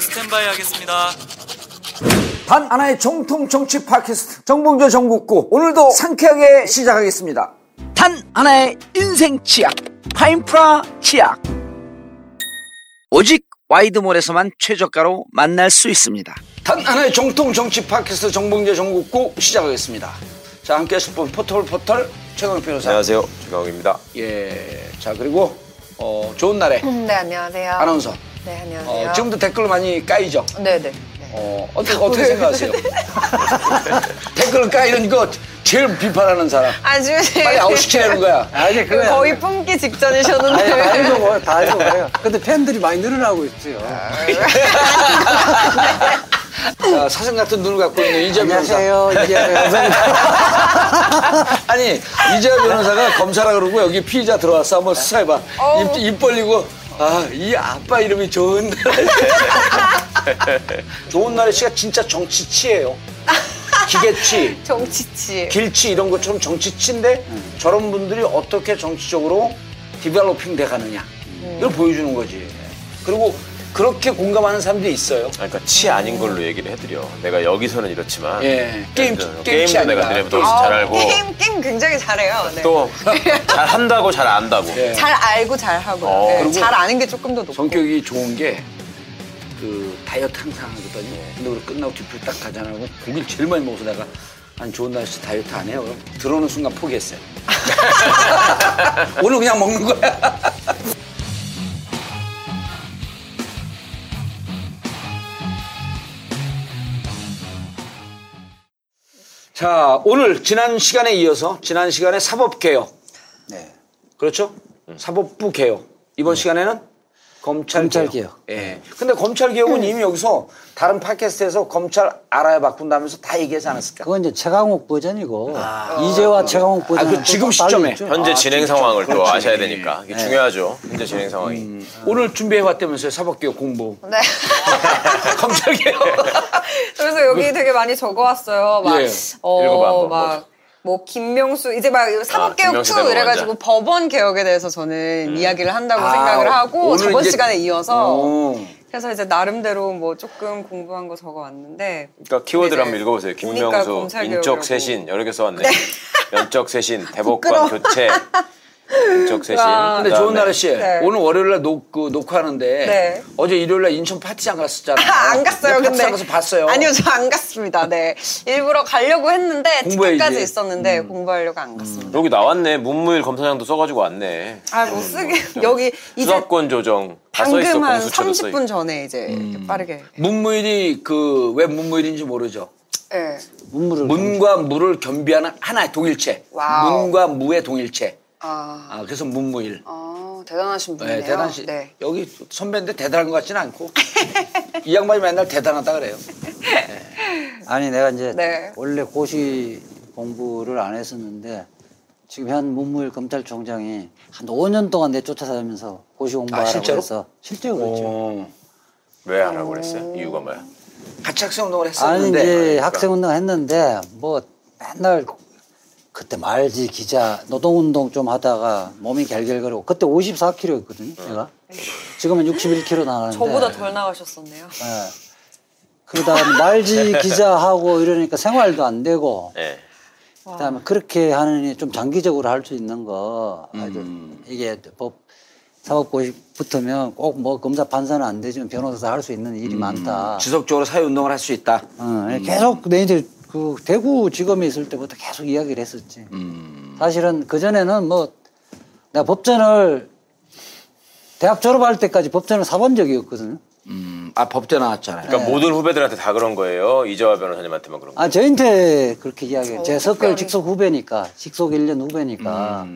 스탠바이 하겠습니다. 단 하나의 정통 정치 팟캐스트 정봉주 정국구 오늘도 상쾌하게 시작하겠습니다. 단 하나의 인생 치약 파인프라 치약 오직 와이드몰에서만 최저가로 만날 수 있습니다. 단 하나의 정통 정치 팟캐스트 정봉주 정국구 시작하겠습니다. 자, 함께 하실 분 포털 최강욱 변호사. 안녕하세요, 최강욱입니다. 예, 자 그리고 좋은 날에 네, 안녕하세요. 아나운서. 네, 안녕하세요. 지금도 댓글 많이 까이죠? 네네. 어떻게 생각하세요? 댓글 까이는 거 제일 비판하는 사람. 아, 지금 빨리 아웃시키는 거야. 아니, 그거 거의 뿜기 직전이셨는데. 아니, 뭐, 다 알고 그래요. 근데 팬들이 많이 늘어나고 있지요. 자, 사슴 같은 눈을 갖고 있는 이재화 변호사. 안녕하세요, 이재화 변호사. 아니, 이재화 변호사가 검사라 그러고 여기 피의자 들어왔어. 한번 수사해봐. 입 벌리고. 아, 이 아빠 이름이 좋은나라. 좋은나라 씨가 진짜 정치치예요. 기계치, 정치치, 길치 이런 것처럼 정치치인데 저런 분들이 어떻게 정치적으로 디벨로핑 돼가느냐 이걸 보여주는 거지. 그리고 그렇게 공감하는 사람들이 있어요. 그러니까 치 아닌 걸로 얘기를 해드려. 내가 여기서는 이렇지만 예. 게임도 내가 드래프트 잘 알고 게임 굉장히 잘해요. 네. 또 잘한다고 잘 안다고 예. 잘 알고 잘하고 네. 잘 아는 게 조금 더 높고 성격이 좋은 게 그 다이어트 항상 하거든요. 예. 근데 우리 끝나고 뒤풀 딱 가잖아요. 고기를 제일 많이 먹어서 내가 한 좋은 날씨 다이어트 안 해요. 들어오는 순간 포기했어요. 오늘 그냥 먹는 거야. 자, 오늘 지난 시간에 이어서 지난 시간에 사법개혁. 네. 그렇죠? 사법부 개혁. 이번 시간에는 검찰개혁. 예. 네. 근데 검찰개혁은 이미 여기서 다른 팟캐스트에서 검찰 알아야 바꾼다면서 다 얘기하지 않았을까? 그건 이제 최강욱 버전이고 이재화 최강욱 버전. 아, 그 지금 시점에. 현재 진행 상황을 또 아셔야 되니까. 이게 네. 중요하죠. 현재 진행 상황이. 오늘 준비해왔다면서요. 사법개혁 공부. 네. 검찰개혁. 그래서 여기 되게 많이 적어왔어요. 막, 예. 막. 뭐 김명수 이제 막 사법개혁 2 이래가지고 법원 개혁에 대해서 저는 이야기를 한다고 생각을 하고 저번 시간에 이어서 그래서 이제 나름대로 뭐 조금 공부한 거 적어왔는데 그러니까 키워드를 한번 읽어보세요. 김명수 인적 쇄신 여러 개 써왔네. 네. 면적 쇄신 대법관 교체 인적 쇄신. 근데 좋은나라 씨 네. 오늘 월요일날 녹화하는데 네. 어제 일요일날 인천 파티장 갔었잖아요. 안 갔어요. 근데 파티장 가서 봤어요. 아니요, 저 안 갔습니다. 네, 일부러 가려고 했는데 티켓까지 있었는데 공부하려고 안 갔습니다. 여기 나왔네. 문무일 검사장도 써가지고 왔네. 아, 못 쓰게 여기 수사권 조정 다 써있어. 방금 한 30분 전에 이제 이렇게 빠르게. 문무일이 그 왜 문무일인지 모르죠. 네. 문과 무를 겸비하는 하나의 동일체. 와우. 문과 무의 동일체. 아, 그래서 문무일. 아, 대단하신 분이네요. 네, 대단하신. 네. 여기 선배인데 대단한 것 같지는 않고 이 양반이 맨날 대단하다 그래요. 네. 아니 내가 이제 네. 원래 고시 공부를 안 했었는데 지금 현 문무일 검찰총장이 한 5년 동안 내쫓아다니면서 고시 공부하라고 해서 실제로 그랬죠. 왜 안 하라고 그랬어요? 이유가 뭐야? 같이 학생운동을 했었는데. 아니 이제 그러니까. 학생운동을 했는데 뭐 맨날 그때 말지 기자 노동운동 좀 하다가 몸이 갤갤거리고 그때 54kg였거든요 제가. 지금은 61kg 나가는데 저보다 덜 나가셨었네요. 네. 그러다가 말지 기자하고 이러니까 생활도 안 되고 네. 그다음에 그렇게 하느니 좀 장기적으로 할 수 있는 거 이게 사법고시 붙으면 꼭 뭐 검사 판사는 안 되지만 변호사 할 수 있는 일이 많다. 지속적으로 사회운동을 할 수 있다. 계속 내 이제 그 대구지검에 있을 때부터 계속 이야기를 했었지. 사실은 그전에는 뭐 내가 법전을 대학 졸업할 때까지 법전을 사본 적이 없거든요. 아, 법대 나왔잖아요. 그러니까 네. 모든 후배들한테 다 그런 거예요? 이재화 변호사님한테만 그런 거예요? 아, 저한테 그렇게 이야기해요. 제 석결 직속 후배니까. 직속 1년 후배니까.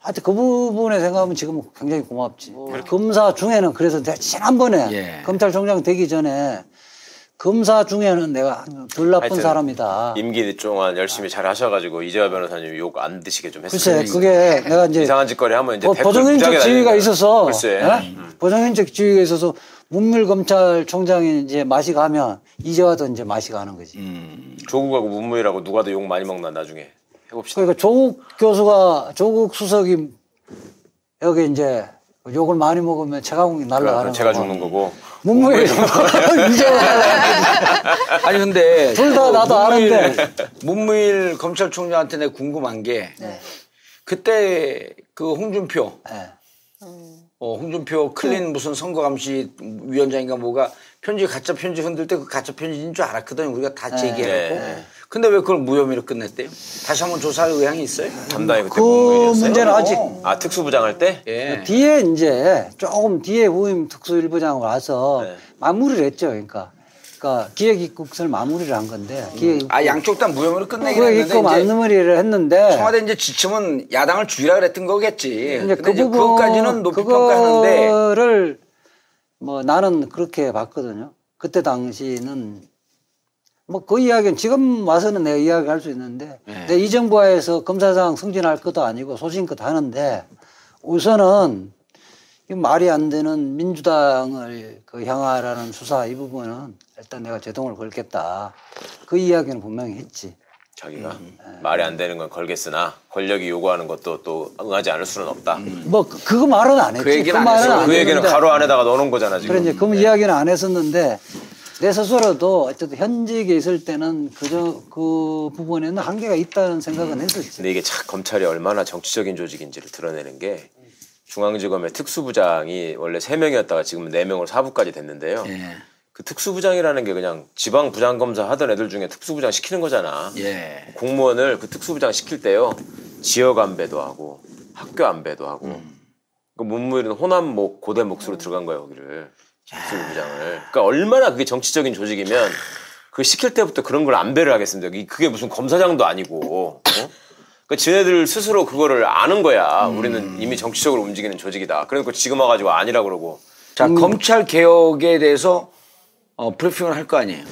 하여튼 그 부분에 생각하면 지금은 굉장히 고맙지. 검사 중에는 그래서 내가 지난번에 검찰총장 되기 전에 검사 중에는 내가 덜 나쁜 사람이다. 임기 동안 열심히 잘 하셔가지고 이재화 변호사님 욕 안 드시게 좀 했어요. 글쎄, 그게 내가 이제 이상한 짓거리 하면 이제 보정인적 지위가 있어서, 글쎄, 보정인적 지위가 있어서 문무일 검찰총장이 이제 맛이 가면 이재화도 이제 맛이 가는 거지. 조국하고 문무일하고 누가 더 욕 많이 먹나 나중에 해봅시다. 그러니까 조국 교수가, 조국 수석이 여기 이제 욕을 많이 먹으면 최강욱이 날아가는 거고. 제가 죽는 거고. 문무일 아니 근데 둘 다 나도 아는데 문무일 검찰총장한테 내가 궁금한 게 그때 그 홍준표 홍준표 클린 무슨 선거감시위원장인가 뭐가 편지 가짜 편지 흔들 때 그 가짜 편지인 줄 알았거든요. 우리가 다 제기해갖고 근데 왜 그걸 무혐의로 끝냈대요? 다시 한번 조사할 의향이 있어요? 담당이 그때 그 문제는 아직. 아, 특수부장할 때? 예. 뒤에 이제 조금 뒤에 후임 특수일부장으로 와서 마무리를 했죠. 그러니까 기획입국설 마무리를 한 건데. 아, 양쪽 다 무혐의로 끝내긴 했는데. 기획입국 마무리를 했는데. 청와대 이제 지침은 야당을 죽이라 그랬던 거겠지. 근데 그 이제 부분, 그것까지는 높이 평가하는데. 그거를 뭐 나는 그렇게 봤거든요. 그때 당시는. 뭐 그 이야기는 지금 와서는 내가 이야기할 수 있는데 근데 이 정부하에서 검사장 승진할 것도 아니고 소신껏 하는데 우선은 이 말이 안 되는 민주당을 그 향하라는 수사 이 부분은 일단 내가 제동을 걸겠다. 그 이야기는 분명히 했지. 자기가 말이 안 되는 건 걸겠으나 권력이 요구하는 것도 또 응하지 않을 수는 없다. 뭐 그거 말은 안 했지. 그 얘기는 그 얘기는 가로 안에다가 넣어놓은 거잖아 지금. 그런데 그런 이야기는 안 했었는데. 내 스스로도 어쨌든 현직에 있을 때는 그 부분에는 한계가 있다는 생각은 했었지. 근데 이게 참 검찰이 얼마나 정치적인 조직인지를 드러내는 게 중앙지검의 특수부장이 원래 3명이었다가 지금은 4명으로 4부까지 됐는데요. 그 특수부장이라는 게 그냥 지방 부장검사 하던 애들 중에 특수부장 시키는 거잖아. 공무원을 그 특수부장 시킬 때요. 지역 안배도 하고 학교 안배도 하고 그 문무일은 호남목 고대목수로 들어간 거예요. 거기를. 특수부장을. 그러니까 얼마나 그게 정치적인 조직이면 그 시킬 때부터 그런 걸 안배를 하겠습니다. 그게 무슨 검사장도 아니고. 그러니까 지네들 스스로 그거를 아는 거야. 우리는 이미 정치적으로 움직이는 조직이다. 그러니까 지금 와가지고 아니라 그러고. 자 검찰 개혁에 대해서 브리핑을 할 거 아니에요.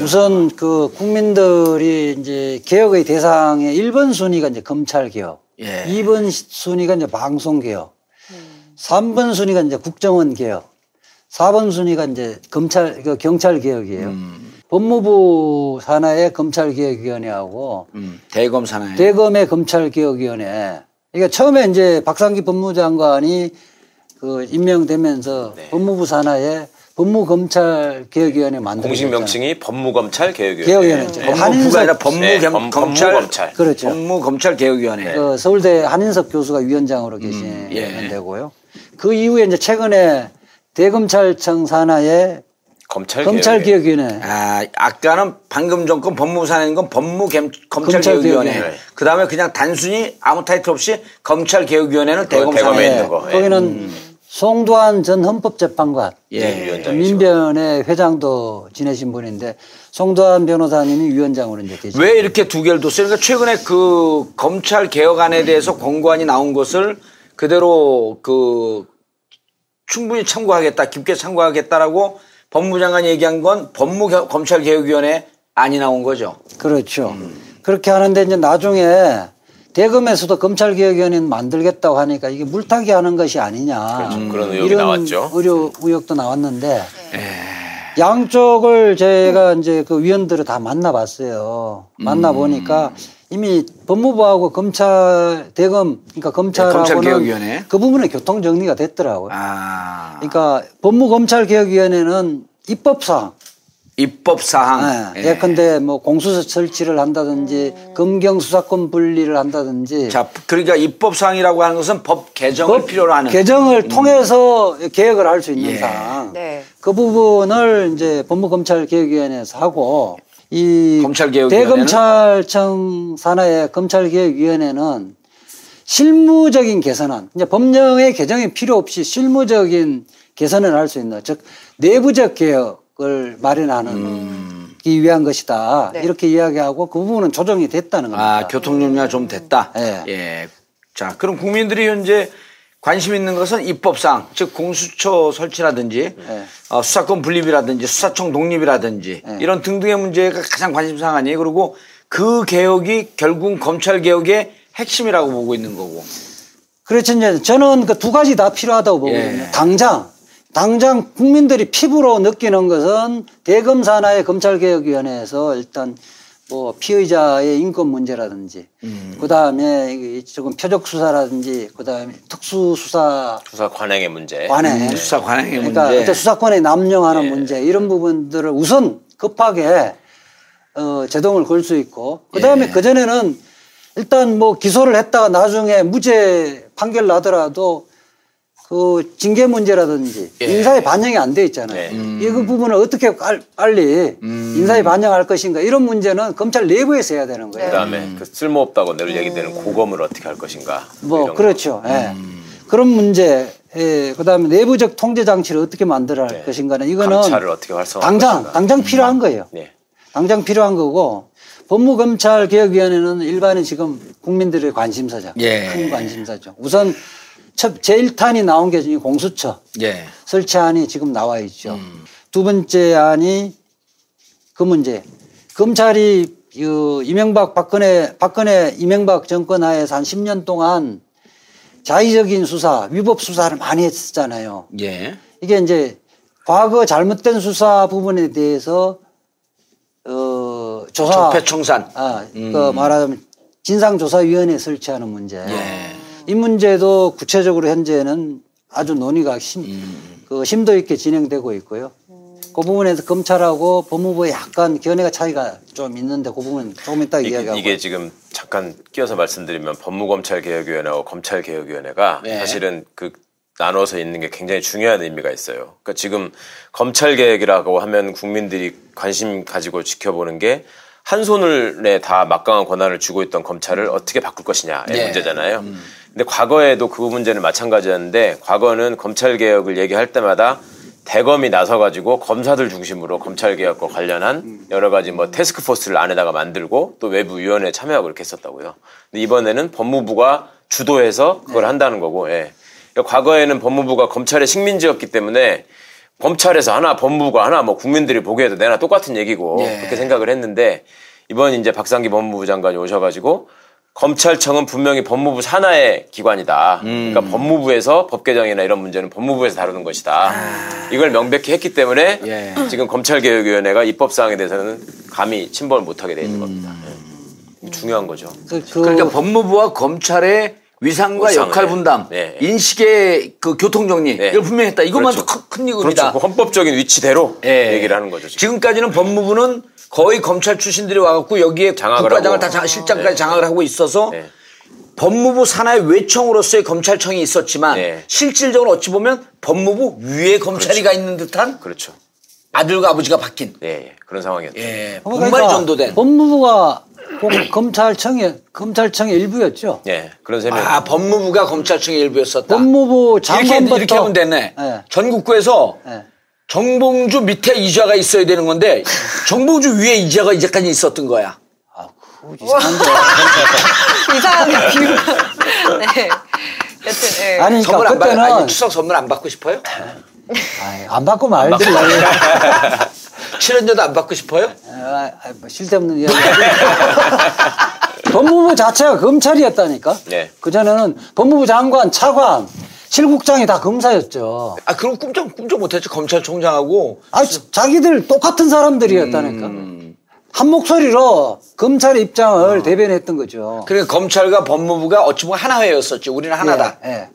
우선 그 국민들이 이제 개혁의 대상의 1번 순위가 이제 검찰 개혁, 2번 순위가 이제 방송 개혁, 3번 순위가 이제 국정원 개혁. 4번 순위가 이제 경찰 개혁이에요. 법무부 산하의 검찰 개혁위원회하고 대검 산하의 검찰 개혁위원회. 그러니까 처음에 이제 박상기 법무장관이 그 임명되면서 법무부 산하의 법무검찰 개혁위원회 만들었죠. 공식 명칭이 법무검찰 개혁위원회. 한인석 아니라 법무검찰. 그렇죠. 법무검찰 개혁위원회. 그 서울대 한인석 교수가 위원장으로 계시는 데고요. 그 이후에 이제 최근에 대검찰청 산하의 검찰개혁위원회. 아, 아까는 방금 전 건 법무부 산하인 건 법무검찰개혁위원회. 그 다음에 그냥 단순히 아무 타이틀 없이 검찰개혁위원회는 대검 산하에 있는 거. 거기는 송두환 전 헌법재판관 민변의 회장도 지내신 분인데 송두환 변호사님이 위원장으로 이제 계시죠. 왜 이렇게 두 개를 뒀어요? 그러니까 최근에 그 검찰개혁안에 대해서 권고안이 나온 것을 그대로 그 충분히 참고하겠다, 깊게 참고하겠다라고 법무장관이 얘기한 건 법무검찰개혁위원회 안이 나온 거죠. 그렇죠. 그렇게 하는데 이제 나중에 대검에서도 검찰개혁위원회 만들겠다고 하니까 이게 물타기 하는 것이 아니냐. 그렇죠. 그런 의혹이 나왔죠. 의혹도 나왔는데 양쪽을 제가 이제 그 위원들을 다 만나봤어요. 만나보니까 이미 법무부하고 검찰, 대검, 그러니까 검찰하고는 그 부분에 교통정리가 됐더라고요. 아. 그러니까 법무검찰개혁위원회는 입법사항. 입법사항. 네. 예컨대 뭐 공수처 설치를 한다든지 검경수사권 분리를 한다든지. 자, 그러니까 입법사항이라고 하는 것은 법 개정을 필요로 하는. 개정을 통해서 개혁을 할 수 있는 사항. 네. 그 부분을 이제 법무검찰개혁위원회에서 하고 이 대검찰청 산하의 검찰개혁위원회는 실무적인 개선안, 이제 법령의 개정이 필요 없이 실무적인 개선을 할 수 있는, 즉 내부적 개혁을 마련하는 기 위한 것이다. 이렇게 이야기하고 그 부분은 조정이 됐다는 겁니다. 아, 교통정리가 좀 됐다. 예. 자, 그럼 국민들이 현재 관심 있는 것은 입법상, 즉 공수처 설치라든지 네. 수사권 분립이라든지 수사청 독립이라든지 네. 이런 등등의 문제가 가장 관심사항 아니에요. 그리고 그 개혁이 결국 검찰개혁의 핵심이라고 보고 있는 거고. 그렇죠. 이제 저는 그 두 가지 다 필요하다고 보거든요. 예. 당장 국민들이 피부로 느끼는 것은 대검사나의 검찰개혁위원회에서 일단 뭐 피의자의 인권 문제라든지 그다음에 조금 표적 수사라든지 그다음에 특수 수사 관행의 문제. 수사 관행의 그러니까 문제. 그러니까 수사권에 남용하는 예. 문제 이런 부분들을 우선 급하게 제동을 걸 수 있고 그다음에 예. 그전에는 일단 뭐 기소를 했다가 나중에 무죄 판결 나더라도 그 징계 문제라든지 예. 인사에 반영이 안 돼 있잖아요. 예. 이 부분을 어떻게 빨리 인사에 반영할 것인가 이런 문제는 검찰 내부에서 해야 되는 거예요. 그다음에 그 쓸모없다고 늘 얘기되는 고검을 어떻게 할 것인가. 뭐 그렇죠. 예. 그런 문제. 예. 그다음에 내부적 통제 장치를 어떻게 만들어야 할 예. 것인가는 이거는 감찰을 어떻게 활성화 당장 필요한 거예요. 예. 당장 필요한 거고. 법무검찰개혁위원회는 일반인 지금 국민들의 관심사죠. 예. 큰 관심사죠. 우선 제1탄이 나온 게 지금 공수처 예. 설치안이 지금 나와 있죠. 두 번째 안이 그 문제. 검찰이 이명박 박근혜 이명박 정권 하에서 한 10년 동안 자의적인 수사, 위법 수사를 많이 했었잖아요. 예. 이게 이제 과거 잘못된 수사 부분에 대해서 적폐청산. 그 말하자면 진상조사위원회 설치하는 문제. 예. 이 문제도 구체적으로 현재는 아주 논의가 심도 있게 진행되고 있고요. 그 부분에서 검찰하고 법무부의 약간 견해가 차이가 좀 있는데 그 부분은 조금 이따 이야기하고. 이게 지금 잠깐 끼어서 말씀드리면 법무검찰개혁위원회하고 검찰개혁위원회가 네. 사실은 그 나눠서 있는 게 굉장히 중요한 의미가 있어요. 그러니까 지금 검찰개혁이라고 하면 국민들이 관심 가지고 지켜보는 게 한 손에 다 막강한 권한을 주고 있던 검찰을 어떻게 바꿀 것이냐의 네. 문제잖아요. 근데 과거에도 그 문제는 마찬가지였는데 과거는 검찰개혁을 얘기할 때마다 대검이 나서가지고 검사들 중심으로 검찰개혁과 관련한 여러 가지 뭐 태스크포스를 안에다가 만들고 또 외부위원회에 참여하고 이렇게 했었다고요. 근데 이번에는 법무부가 주도해서 그걸 네. 한다는 거고, 예. 과거에는 법무부가 검찰의 식민지였기 때문에 검찰에서 하나, 법무부가 하나, 뭐 국민들이 보기에도 내나 똑같은 얘기고 예. 그렇게 생각을 했는데 이번 이제 박상기 법무부 장관이 오셔가지고 검찰청은 분명히 법무부 산하의 기관이다. 그러니까 법무부에서 법 개정이나 이런 문제는 법무부에서 다루는 것이다. 이걸 명백히 했기 때문에 예. 지금 검찰개혁위원회가 입법사항에 대해서는 감히 침범을 못하게 돼 있는 겁니다. 중요한 거죠. 그러니까 법무부와 검찰의 위상과 역할 분담, 네. 인식의 그 교통정리, 네. 이걸 분명히 했다. 이것만도 그렇죠. 큰 이유입니다. 그렇죠. 헌법적인 위치대로 네. 얘기를 하는 거죠. 지금까지는 법무부는 거의 검찰 출신들이 와갖고 여기에 국과장을 다 실장까지 네. 장악을 하고 있어서 네. 법무부 산하의 외청으로서의 검찰청이 있었지만 네. 실질적으로 어찌 보면 법무부 위에 검찰이 그렇죠. 가 있는 듯한 그렇죠. 아들과 아버지가 바뀐 예, 그런 상황이었죠. 예, 그러니까 분말 정도된 법무부가 검찰청의 일부였죠. 예, 그런 셈이에요. 아, 법무부가 검찰청의 일부였었다. 법무부 장관부터 이렇게 하면 되네. 예. 전국구에서 예. 정봉주 밑에 이재화가 있어야 되는 건데 정봉주 위에 이재화가 이제까지 있었던 거야. 아, 그거 이상한데. 이상한 비유가. 네. 여튼 예. 아니, 그러니까 그때는 아니, 추석 선물 안 받고 싶어요? 아이, 안 받고 말들. 7년제도 안 받고 싶어요? 뭐 쓸데없는 이야기. 법무부 자체가 검찰이었다니까. 네. 그전에는 법무부 장관, 차관, 실국장이 다 검사였죠. 아, 그럼 꿈쩍 못했죠. 검찰총장하고. 아, 자기들 똑같은 사람들이었다니까. 한 목소리로 검찰의 입장을 대변했던 거죠. 그러니까 검찰과 법무부가 어찌 보면 하나였었죠. 우리는 하나다. 예.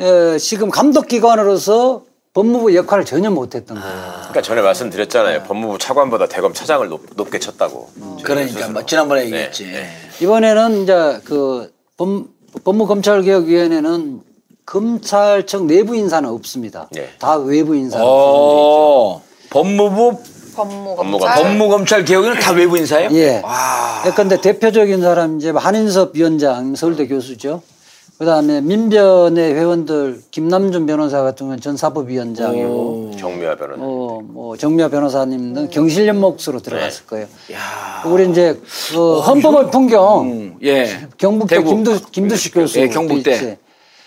예, 지금 감독기관으로서 법무부 역할을 전혀 못했던 거예요. 그러니까 전에 말씀드렸잖아요. 네. 법무부 차관보다 대검 차장을 높게 쳤다고. 그러니까 뭐 지난번에 얘기했지. 네. 네. 이번에는 이제 그 법무검찰개혁위원회는 검찰청 내부 인사는 없습니다. 네. 다 외부 인사로 구성되어 있죠. 법무검찰개혁위원회는 다 외부 인사예요? 예. 그런데 대표적인 사람 이제 한인석 위원장 서울대 교수죠. 그다음에 민변의 회원들 김남준 변호사 같은 경우는 전 사법위원장이고 정미화 변호사, 뭐 정미화 변호사님은 경실련 몫으로 들어갔을 거예요. 야. 우리 이제 헌법의 풍경, 예, 경북대 김두식 교수, 예, 경북대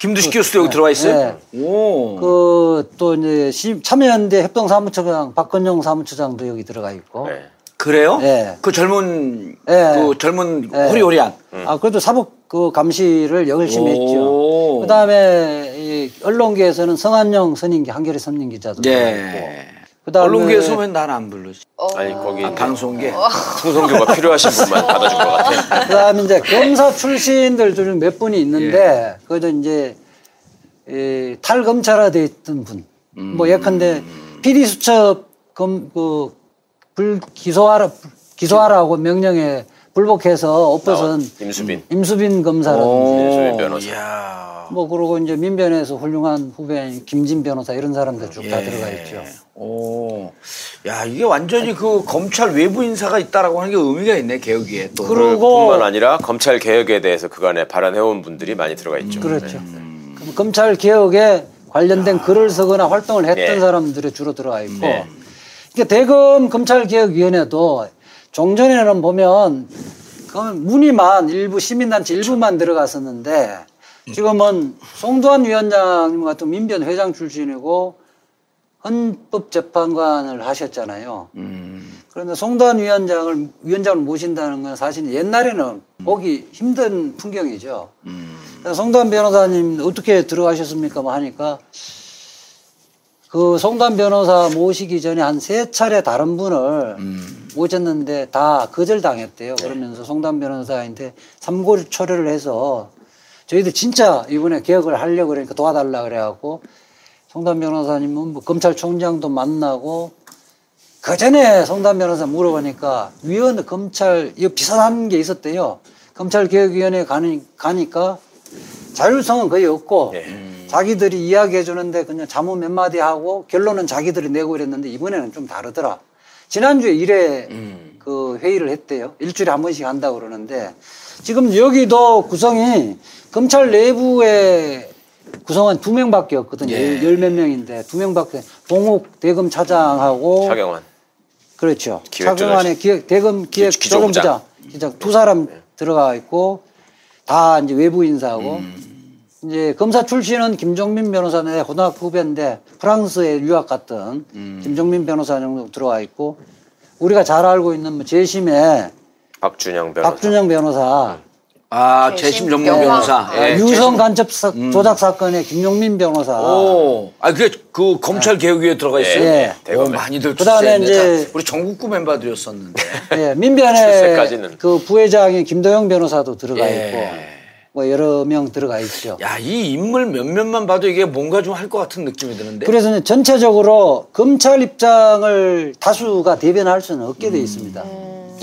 김두식 교수도 여기 들어와 있어요? 네. 오. 또 이제 참여연대 협동사무처장 박건영 사무처장도 여기 들어가 있고. 네. 그래요? 네. 그 젊은 호리호리한. 아, 그래도 사법 그 감시를 열심히 했죠. 그 다음에 이 언론계에서는 성한용 선임기, 한겨레 선임기자도 들어가 있고. 그다음에 언론계에서 왜 난 안 부르지? 아니 거기 방송계 송성교가 필요하신 분만 받아줄 것 같아요. 그다음에 이제 검사 출신들 중 몇 분이 있는데 그래도 이제 탈검찰화 돼 있던 분, 뭐 예컨대 피디 수첩 기소하라고 명령에 불복해서 엎어선 임수빈 검사라든지 임수빈 변호사. 이야. 뭐 그러고 이제 민변에서 훌륭한 후배인 김진 변호사 이런 사람들 쭉 다 들어가 있죠. 오, 야 이게 완전히 그 검찰 외부 인사가 있다라고 하는 게 의미가 있네 개혁에. 또 그뿐만 아니라 검찰 개혁에 대해서 그간에 발언해온 분들이 많이 들어가 있죠. 그렇죠. 그럼 검찰 개혁에 관련된 글을 쓰거나 활동을 했던 사람들이 주로 들어가 있고. 그러니까 대검 검찰 개혁위원회도 종전에는 보면 그 문의만 일부 시민단체 일부만 들어갔었는데 지금은 송두환 위원장님 같은 민변 회장 출신이고 헌법재판관을 하셨잖아요. 그런데 송두환 위원장을 모신다는 건 사실 옛날에는 보기 힘든 풍경이죠. 송두환 변호사님 어떻게 들어가셨습니까? 뭐 하니까 그 송두환 변호사 모시기 전에 한 3차례 다른 분을 모셨는데 다 거절당했대요. 그러면서 송두환 변호사한테 삼고를 초래를 해서 저희도 진짜 이번에 개혁을 하려고 그러니까 도와달라 그래갖고 송두환 변호사님은 뭐 검찰총장도 만나고 그 전에 송두환 변호사 물어보니까 검찰 이거 비슷한 게 있었대요. 검찰개혁위원회 가니까 자율성은 거의 없고 자기들이 이야기해 주는데 그냥 자문 몇 마디 하고 결론은 자기들이 내고 이랬는데 이번에는 좀 다르더라. 지난주에 1회 그 회의를 했대요. 일주일에 한 번씩 한다고 그러는데 지금 여기도 구성이 검찰 내부에 구성원 2명밖에 없거든요. 10몇 명인데 2명밖에. 봉욱 대검 차장하고 차경환. 그렇죠. 차경환의 대검 기획조정부장 2사람 들어가 있고 다 이제 외부 인사하고 이제 검사 출신은 김종민 변호사는 고등학교 후배인데 프랑스에 유학 갔던 김종민 변호사 정도 들어와 있고 우리가 잘 알고 있는 뭐 재심의 박준영 변호사. 아, 재심 전문 변호사. 예, 유성간첩 조작 사건의 김용민 변호사. 오. 아, 그게 그 검찰 개혁위에 들어가 있어요. 예. 대검 많이들 출세했네. 그다음에 이제 우리 전국구 멤버들이었었는데. 예. 민변의 그 부회장인 김도영 변호사도 들어가 있고. 뭐 여러 명 들어가 있죠. 야, 이 인물 몇몇만 봐도 이게 뭔가 좀 할 것 같은 느낌이 드는데. 그래서 이제 전체적으로 검찰 입장을 다수가 대변할 수는 없게 돼 있습니다.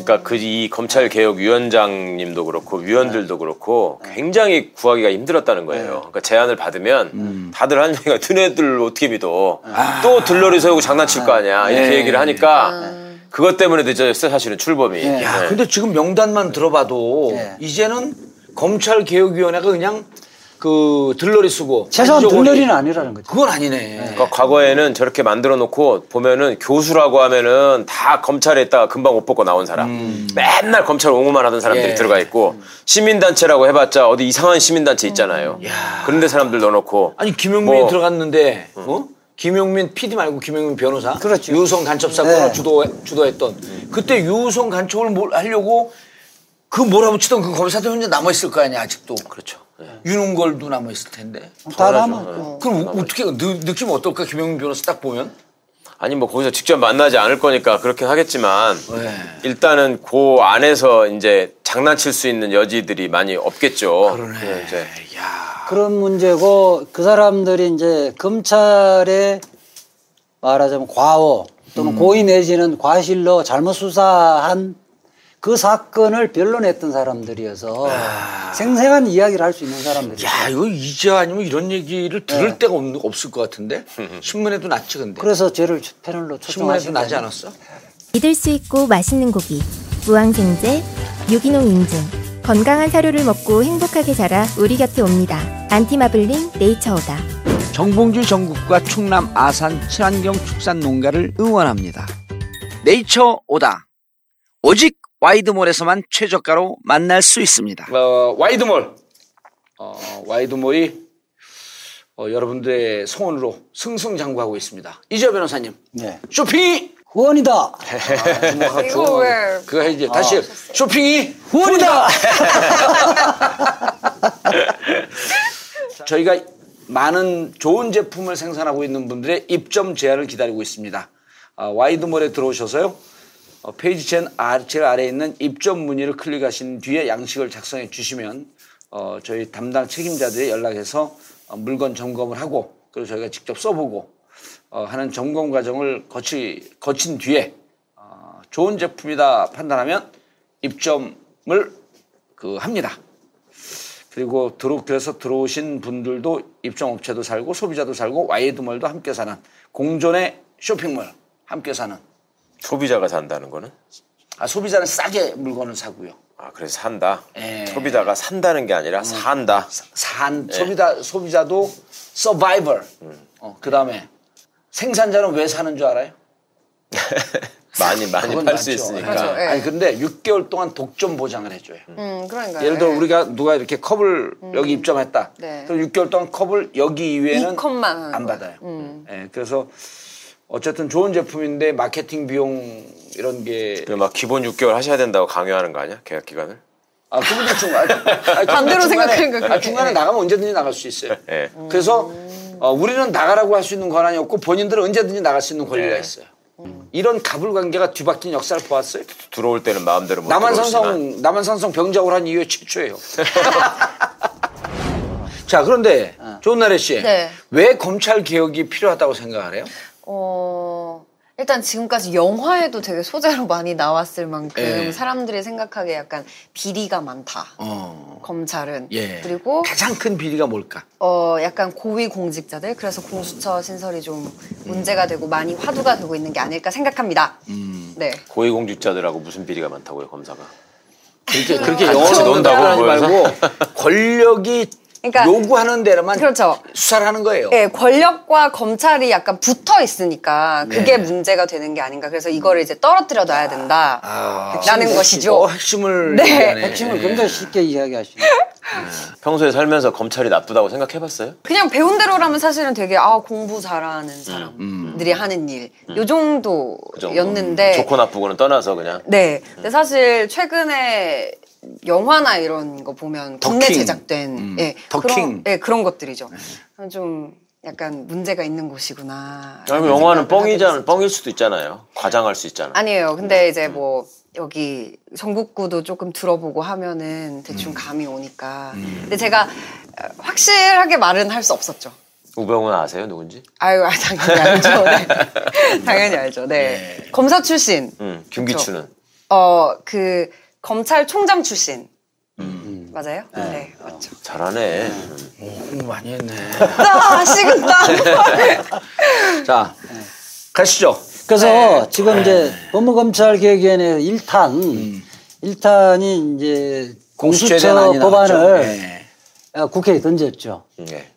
그러니까 이 검찰개혁위원장님도 그렇고 위원들도 그렇고 굉장히 구하기가 힘들었다는 거예요. 그러니까 제안을 받으면 다들 한 명이 너네들 어떻게 믿어. 또 들러리 세우고 장난칠 거 아니야. 이렇게 얘기를 하니까 그것 때문에 늦어졌어 사실은 출범이. 야, 근데 지금 명단만 들어봐도 이제는 검찰개혁위원회가 그냥 그 들러리 쓰고 최소한 들러리는 아니라는 거죠. 그건 아니네. 그러니까 과거에는 저렇게 만들어 놓고 보면은 교수라고 하면은 다 검찰에 있다가 금방 옷 벗고 나온 사람 맨날 검찰 옹호만 하던 사람들이 들어가 있고 시민단체라고 해봤자 어디 이상한 시민단체 있잖아요. 그런데 사람들 넣어놓고 아니 김용민이 뭐, 들어갔는데 어? 김용민 PD 말고 김용민 변호사 그렇죠. 유성 간첩 사건을 주도했던 그때 유성 간첩을 뭘 하려고 그 몰아붙이던 그 검사들 혼자 남아있을 거 아니야 아직도. 그렇죠. 윤은걸도 남아있을 텐데. 다 남아있고. 그럼 어떻게 느낌 어떨까 김용민 변호사 딱 보면? 아니 뭐 거기서 직접 만나지 않을 거니까 그렇긴 하겠지만 일단은 그 안에서 이제 장난칠 수 있는 여지들이 많이 없겠죠. 그러네. 이제. 야. 그런 문제고 그 사람들이 이제 검찰의 말하자면 과오 또는 고의 내지는 과실로 잘못 수사한 그 사건을 변론했던 사람들이어서 생생한 이야기를 할 수 있는 사람들이죠. 야, 이거 이제 아니면 이런 얘기를 들을 데가 없을 것 같은데? 신문에도 났지, 근데. 그래서 쟤를 패널로 초청하신 신문에도 나지 않았어? 믿을 수 있고 맛있는 고기, 무항생제, 유기농 인증, 건강한 사료를 먹고 행복하게 자라 우리 곁에 옵니다. 안티마블링 네이처오다. 정봉주 전국과 충남 아산 친환경 축산 농가를 응원합니다. 네이처오다. 오직 와이드몰에서만 최저가로 만날 수 있습니다. 와이드몰이 여러분들의 성원으로 승승장구하고 있습니다. 이재화 변호사님. 네. 쇼핑이 후원이다. 아, 이거 왜? 그거 이제 다시 쇼핑이 후원이다. 저희가 많은 좋은 제품을 생산하고 있는 분들의 입점 제한을 기다리고 있습니다. 와이드몰에 들어오셔서요. 페이지 제일 아래에 있는 입점 문의를 클릭하신 뒤에 양식을 작성해 주시면 저희 담당 책임자들이 연락해서 물건 점검을 하고 그리고 저희가 직접 써보고 하는 점검 과정을 거친 뒤에 좋은 제품이다 판단하면 입점을 합니다. 그리고 그래서 들어오신 분들도 입점업체도 살고 소비자도 살고 와이드몰도 함께 사는 공존의 쇼핑몰 함께 사는. 소비자가 산다는 거는? 아, 소비자는 싸게 물건을 사고요. 아, 그래서 산다? 예. 소비자가 산다는 게 아니라 산다. 예. 소비자도 서바이벌. 그 다음에 생산자는 왜 사는 줄 알아요? 많이 팔 수 있으니까. 그렇죠, 예. 아니 근데 6개월 동안 독점 보장을 해줘요. 그러니까 예를 들어 우리가 누가 이렇게 컵을 여기 입점했다. 네. 그럼 6개월 동안 컵을 여기 이외에는 안 받아요. 예, 그래서 어쨌든 좋은 제품인데 마케팅 비용 이런 게 막 기본 6개월 하셔야 된다고 강요하는 거 아니야? 계약 기간을? 아, 그분들 반대로 생각하니까 중간에 나가면 언제든지 나갈 수 있어요. 네. 그래서 우리는 나가라고 할 수 있는 권한이 없고 본인들은 언제든지 나갈 수 있는 권리가 있어요. 이런 가불관계가 뒤바뀐 역사를 보았어요? 들어올 때는 마음대로 못 들어오시나? 남한산성 병자호를 한 이후에 최초예요. 자, 그런데 좋은나래 씨, 네. 왜 검찰 개혁이 필요하다고 생각하래요? 일단 지금까지 영화에도 되게 소재로 많이 나왔을 만큼 예. 사람들이 생각하기에 약간 비리가 많다. 검찰은. 예. 그리고 가장 큰 비리가 뭘까? 약간 고위공직자들. 그래서 공수처 신설이 좀 문제가 되고 많이 화두가 되고 있는 게 아닐까 생각합니다. 네. 고위공직자들하고 무슨 비리가 많다고요, 검사가? 그렇게 영어로 논다고 하지 말고 권력이 그러니까 요구하는 데로만 그렇죠. 수사를 하는 거예요. 네, 권력과 검찰이 약간 붙어 있으니까 그게 네. 문제가 되는 게 아닌가. 그래서 이거를 이제 떨어뜨려 놔야 된다라는 것이죠. 핵심을 네. 얘기하네. 핵심을 굉장히 쉽게 이야기하시네. 평소에 살면서 검찰이 나쁘다고 생각해봤어요? 그냥 배운 대로라면 사실은 되게 공부 잘하는 사람들이 하는 일 요 정도였는데 좋고 나쁘고는 떠나서 그냥. 네, 근데 사실 최근에 영화나 이런 거 보면 국내 제작된 예, 그런 것들이죠. 좀 약간 문제가 있는 곳이구나. 아니, 영화는 뻥일 수도 있잖아요. 과장할 수 있잖아요. 아니에요. 근데 이제 뭐 여기 전국구도 조금 들어보고 하면은 대충 감이 오니까. 근데 제가 확실하게 말은 할 수 없었죠. 우병우는 아세요? 누군지? 아유, 당연히 알죠. 네. 당연히 알죠. 네. 네. 검사 출신. 김기춘은? 검찰총장 출신. 맞아요? 네, 맞죠. 잘하네. 공부 많이 했네. 식은땀. 자, 가시죠. 그래서 지금 이제 법무검찰개혁위원회 1탄이 이제 공수처 법안을 국회에 던졌죠. 네.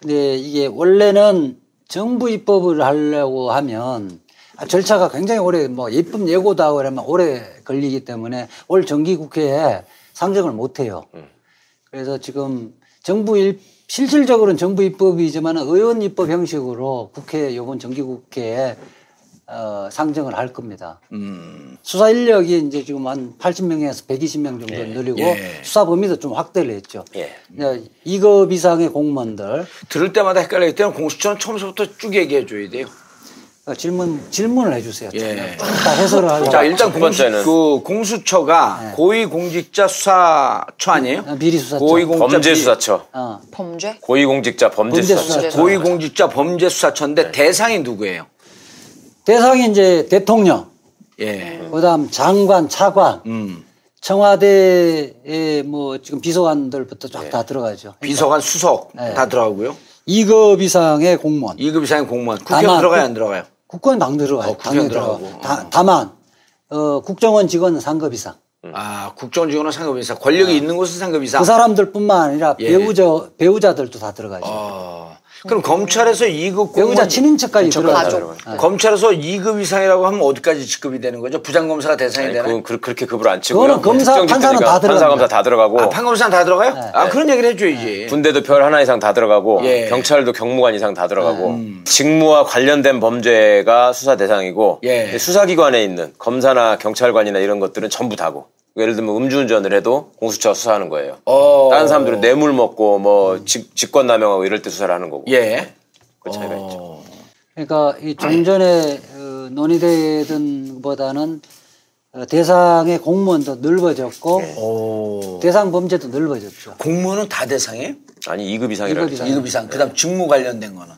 근데 이게 원래는 정부 입법을 하려고 하면 절차가 굉장히 오래, 입법 예고다 그러면 오래 걸리기 때문에 올 정기국회에 상정을 못 해요. 그래서 지금 실질적으로는 정부 입법이지만 의원 입법 형식으로 요번 정기국회에 상정을 할 겁니다. 수사 인력이 이제 지금 한 80명에서 120명 정도 늘리고 수사 범위도 좀 확대를 했죠. 2급 이상의 공무원들. 들을 때마다 헷갈릴 때는 공수처는 처음부터 쭉 얘기해 줘야 돼요. 질문을 해주세요. 예. 다 해설을 하고. 자, 일단 공수처가 고위공직자 수사처 아니에요? 미리수사처. 범죄수사처. 범죄? 고위공직자 범죄수사처. 고위공직자 범죄수사처인데 대상이 누구예요? 대상이 이제 대통령. 예. 그다음 장관, 차관. 청와대의 지금 비서관들부터 쫙 다 들어가죠. 비서관, 수석 다 들어가고요. 2급 이상의 공무원. 2급 이상의 공무원. 국회의원 들어가요, 안 들어가요? 국회의원 당 들어가요. 국회의원 들어가고. 다만 국정원 직원은 3급 이상. 아, 국정지원은 상급이사, 권력이 있는 곳은 상급이사. 그 사람들뿐만 아니라 배우자들도 다 들어가죠. 그럼 검찰에서 2급 배우자 친인척까지 들어가죠. 검찰에서 2급 이상이라고 하면 어디까지 직급이 되는 거죠? 부장검사가 대상이 되나요? 그렇게 급을 안 치고요. 그거는 검사, 판사는 다 들어가고. 판사검사 다 들어가고. 아, 판검사는 다 들어가요? 네. 아, 그런 얘기를 해줘야지. 네. 군대도 별 하나 이상 다 들어가고, 예. 경찰도 경무관 이상 다 들어가고, 직무와 관련된 범죄가 수사 대상이고, 예. 수사기관에 있는 검사나 경찰관이나 이런 것들은 전부 다고. 예를 들면 음주운전을 해도 공수처가 수사하는 거예요. 다른 사람들은 뇌물 먹고 뭐 직권남용하고 이럴 때 수사를 하는 거고. 예. 그 차이가 있죠. 그러니까 이 종전에 논의되던 보다는 대상의 공무원도 넓어졌고 대상 범죄도 넓어졌죠. 공무원은 다 대상이에요? 아니 2급 이상이라고. 2급 이상. 그다음 직무 관련된 거는.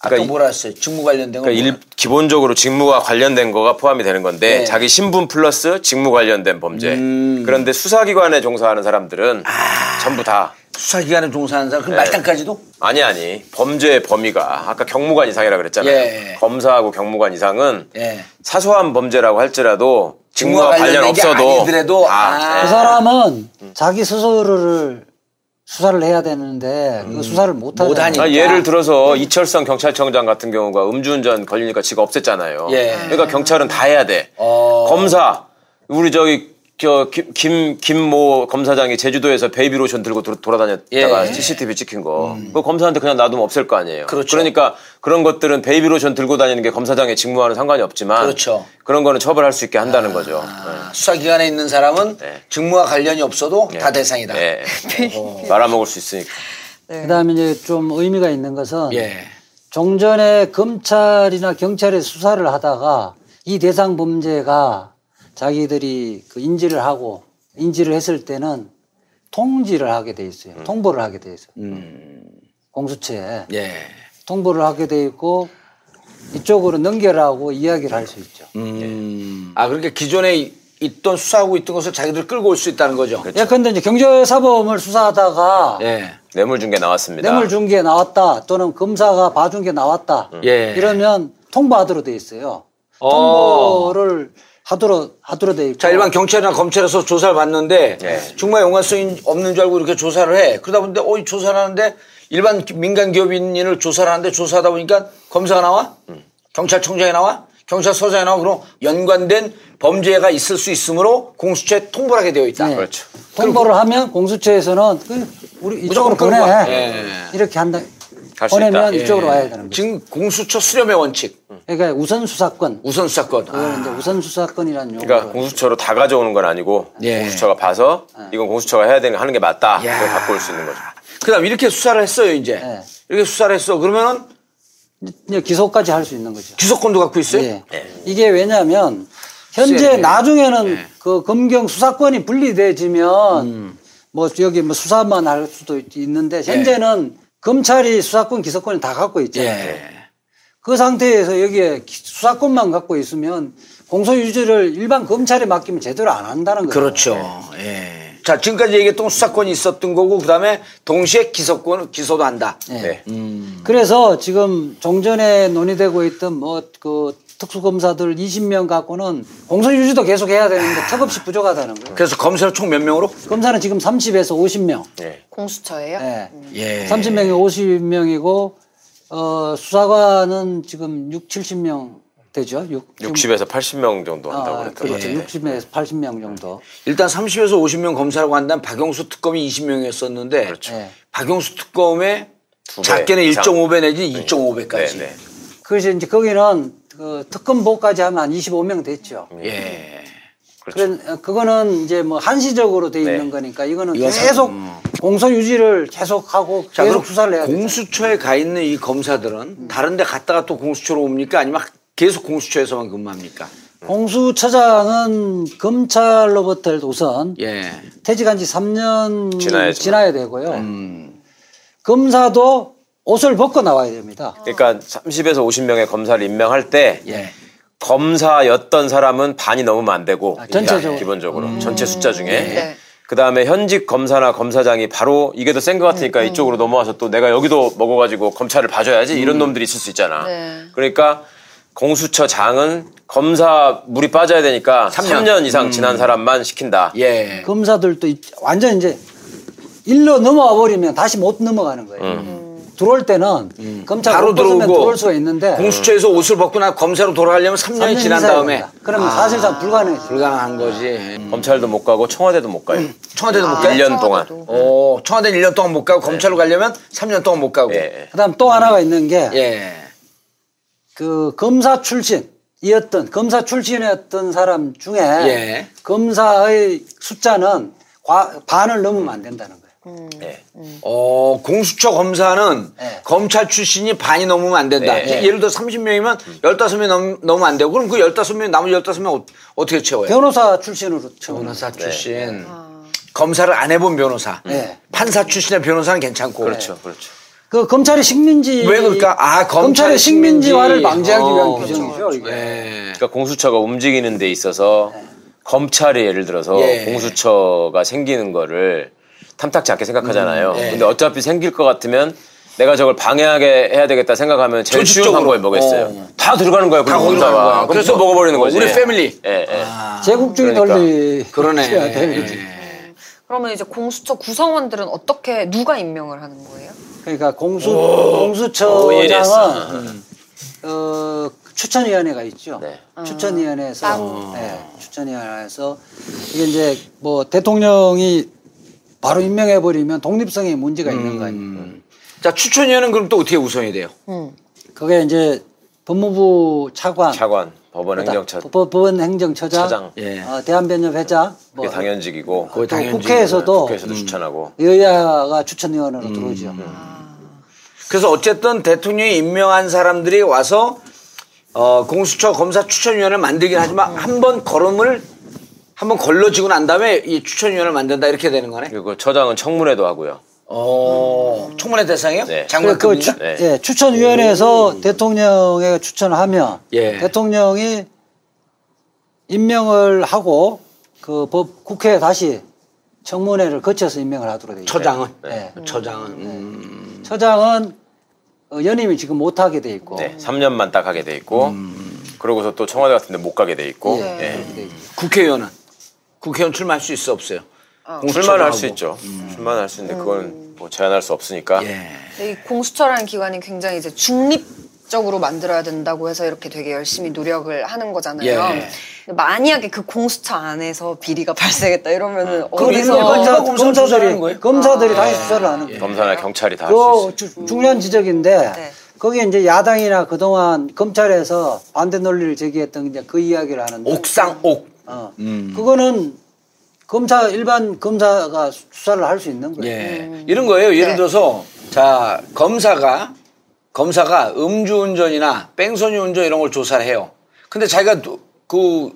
그러니까 뭐라 했어요? 직무 관련된 거. 그러니까 기본적으로 직무와 관련된 거가 포함이 되는 건데 네. 자기 신분 플러스 직무 관련된 범죄. 그런데 수사기관에 종사하는 사람들은 전부 다. 수사기관에 종사하는 사람? 그럼 네. 말단까지도? 아니. 범죄의 범위가 아까 경무관 이상이라고 그랬잖아요. 예. 검사하고 경무관 이상은 예. 사소한 범죄라고 할지라도 직무와 관련 없어도. 아니더라도 네. 그 사람은 자기 스스로를 수사를 해야 되는데 그 수사를 못하니까. 예를 들어서 이철성 경찰청장 같은 경우가 음주운전 걸리니까 지가 없앴잖아요. 예. 그러니까 경찰은 다 해야 돼. 검사 우리 저기 김모 검사장이 제주도에서 베이비로션 들고 돌아다녔다가 예. CCTV 찍힌 거. 그거 검사한테 그냥 놔두면 없앨 거 아니에요. 그렇죠. 그러니까 그런 것들은 베이비로션 들고 다니는 게 검사장의 직무와는 상관이 없지만 그렇죠. 그런 거는 처벌할 수 있게 한다는 거죠. 네. 수사기관에 있는 사람은 네. 직무와 관련이 없어도 네. 다 대상이다. 네. 말아먹을 수 있으니까. 네. 그다음에 이제 좀 의미가 있는 것은 예. 종전에 검찰이나 경찰의 수사를 하다가 이 대상 범죄가 자기들이 그 인지를 했을 때는 통지를 하게 돼 있어요. 통보를 하게 돼 있어요. 공수처에. 예. 통보를 하게 돼 있고 이쪽으로 넘겨라고 이야기를 할 수 있죠. 예. 아, 그러니까 기존에 있던 수사하고 있던 것을 자기들 끌고 올 수 있다는 거죠. 그렇죠. 예, 근데 이제 경제사범을 수사하다가. 예. 뇌물중계 나왔습니다. 뇌물중계 나왔다. 또는 검사가 봐준 게 나왔다. 예. 이러면 통보하도록 돼 있어요. 통보를 하도록 돼 있고. 자, 일반 경찰이나 검찰에서 조사를 받는데 네. 정말 연관성이 없는 줄 알고 이렇게 조사를 해. 그러다 보니까 이 조사를 하는데 일반 민간 기업인을 조사를 하는데 조사하다 보니까 검사가 나와? 경찰청장이 나와? 경찰서장이 나와? 그럼 연관된 범죄가 있을 수 있으므로 공수처에 통보를 하게 되어 있다. 네. 그렇죠. 통보를 하면 공수처에서는 우리 이쪽으로 보내. 네. 이렇게 한다. 보내면 이쪽으로 와야 되는 거죠. 지금 공수처 수렴의 원칙. 그러니까 우선수사권. 우선수사권. 우선수사권이란 용어. 그러니까 공수처로 다 가져오는 건 아니고 예. 공수처가 봐서 이건 공수처가 해야 되는 하는 게 맞다. 그걸 갖고 올 수 있는 거죠. 그다음 이렇게 수사를 했어요 이제. 예. 이렇게 수사를 했어. 그러면은 이제 기소까지 할 수 있는 거죠. 기소권도 갖고 있어요? 예. 예. 이게 왜냐하면 현재 나중에는 그 검경 수사권이 분리돼지면 뭐 여기 뭐 수사만 할 수도 있는데 현재는. 검찰이 수사권, 기소권을 다 갖고 있잖아요. 예. 그 상태에서 여기에 수사권만 갖고 있으면 공소유지를 일반 검찰에 맡기면 제대로 안 한다는 거죠. 그렇죠. 예. 자, 지금까지 얘기했던 수사권이 있었던 거고 그다음에 동시에 기소권, 기소도 한다. 예. 네. 그래서 지금 종전에 논의되고 있던 특수검사들 20명 갖고는 공소유지도 계속 해야 되는데 턱없이 부족하다는 거예요. 그래서 검사는 총 몇 명으로? 검사는 지금 30에서 50명. 네. 공수처예요? 네. 예. 30명이 50명이고 수사관은 지금 70명 되죠. 60에서 80명 정도 한다고 그랬던 거죠. 그렇죠. 60에서 80명 정도. 일단 30에서 50명 검사라고 한다면 박영수 특검이 20명이었었는데 그렇죠. 네. 박영수 특검의 작게는 1.5배 내지 2.5배까지. 네. 그래서 이제 거기는 특검보까지 하면 한 25명 됐죠. 예. 그렇죠. 그거는 이제 뭐 한시적으로 돼 있는 거니까 이거는 계속 공소 유지를 계속 하고 계속 수사를 해야 돼요. 공수처에 가 있는 이 검사들은 다른 데 갔다가 또 공수처로 옵니까? 아니면 계속 공수처에서만 근무합니까? 공수처장은 검찰로부터 우선 퇴직한 지 3년 지나야 되고요. 검사도 옷을 벗고 나와야 됩니다. 그러니까 30에서 50명의 검사를 임명할 때 검사였던 사람은 반이 넘으면 안 되고 전체적으로. 기본적으로 전체 숫자 중에 그다음에 현직 검사나 검사장이 바로 이게 더 센 것 같으니까 이쪽으로 넘어와서 또 내가 여기도 먹어가지고 검찰을 봐줘야지 이런 놈들이 있을 수 있잖아. 그러니까 공수처 장은 검사 물이 빠져야 되니까 3년 이상 지난 사람만 시킨다. 예. 검사들도 완전 이제 일로 넘어와 버리면 다시 못 넘어가는 거예요. 들어올 때는 검찰 바로 들어올 수가 있는데 공수처에서 옷을 벗고 나 검사로 돌아가려면 3년이 지난 다음에 그러면 사실상 불가능해요. 불가능한 거지. 검찰도 못 가고 청와대도 못 가요. 청와대도 못 가요? 1년 동안. 오, 청와대는 1년 동안 못 가고 검찰로 가려면 3년 동안 못 가고. 예. 그다음 또 하나가 있는 게 그 검사 출신이었던 사람 중에 검사의 숫자는 반을 넘으면 안 된다는 거예요. 공수처 검사는 검찰 출신이 반이 넘으면 안 된다. 예를 들어 30명이면 15명이 넘으면 안 되고 그럼 그 15명 나머지 15명 어떻게 채워요? 변호사 출신으로 채워요. 변호사 출신. 검사를 안 해본 변호사. 판사 출신의 변호사는 괜찮고. 그렇죠. 그렇죠. 그 검찰의 식민지. 왜 그럴까? 아, 검찰의 식민지화를 방지하기 위한 규정이죠. 이게. 그러니까 공수처가 움직이는 데 있어서 검찰이 예를 들어서 공수처가 생기는 거를 탐탁지 않게 생각하잖아요. 근데 어차피 생길 것 같으면 내가 저걸 방해하게 해야 되겠다 생각하면 제일 쉬운 방법이 뭐겠어요? 다 들어가는 거야. 다 들어가는 거야. 그래서 먹어버리는 거지. 우리 패밀리. 제국주의 논리. 그러면 이제 공수처 구성원들은 어떻게 누가 임명을 하는 거예요? 그러니까 공수처장은 추천위원회가 있죠. 추천위원회에서 추천위원회에서 이게 이제 뭐 대통령이 바로 임명해버리면 독립성에 문제가 있는 거 아니에요. 자, 추천위원은 그럼 또 어떻게 구성이 돼요? 그게 이제 법무부 차관, 법원행정처장, 차장, 대한변협회장, 뭐, 그게 당연직이고, 국회에서도 추천하고, 여야가 추천위원으로 들어오죠. 그래서 어쨌든 대통령이 임명한 사람들이 와서 공수처 검사 추천위원을 만들긴 하지만 한번 걸음을 한번 걸러지고 난 다음에 이 추천위원을 만든다 이렇게 되는 거네. 그리고 처장은 청문회도 하고요. 청문회 대상이요? 장관급입니다. 추천위원회에서 대통령에게 추천하면 대통령이 임명을 하고 그 국회에 다시 청문회를 거쳐서 임명을 하도록 되어 있어요. 처장은? 처장은. 처장은 연임이 지금 못 하게 돼 있고. 3년만 딱 하게 돼 있고. 그러고서 또 청와대 같은 데 못 가게 돼 있고. 국회의원은? 국회의원 출마할 수 있어 없어요? 출마를 할 수 있죠. 출마를 할 수 있는데 그건 뭐 제한할 수 없으니까. 이 공수처라는 기관이 굉장히 이제 중립적으로 만들어야 된다고 해서 이렇게 되게 열심히 노력을 하는 거잖아요. 만약에 그 공수처 안에서 비리가 발생했다 이러면은 어디서 검사들이 다시 수사를 하는 거예요. 검사나 경찰이 다 할 수 있어요. 중요한 지적인데 거기에 이제 야당이나 그동안 검찰에서 반대 논리를 제기했던 이제 그 이야기를 하는데 옥상옥. 그거는 검사 일반 검사가 수사를 할 수 있는 거예요. 이런 거예요. 예를 들어서 자 검사가 음주운전이나 뺑소니 운전 이런 걸 조사를 해요. 근데 자기가 그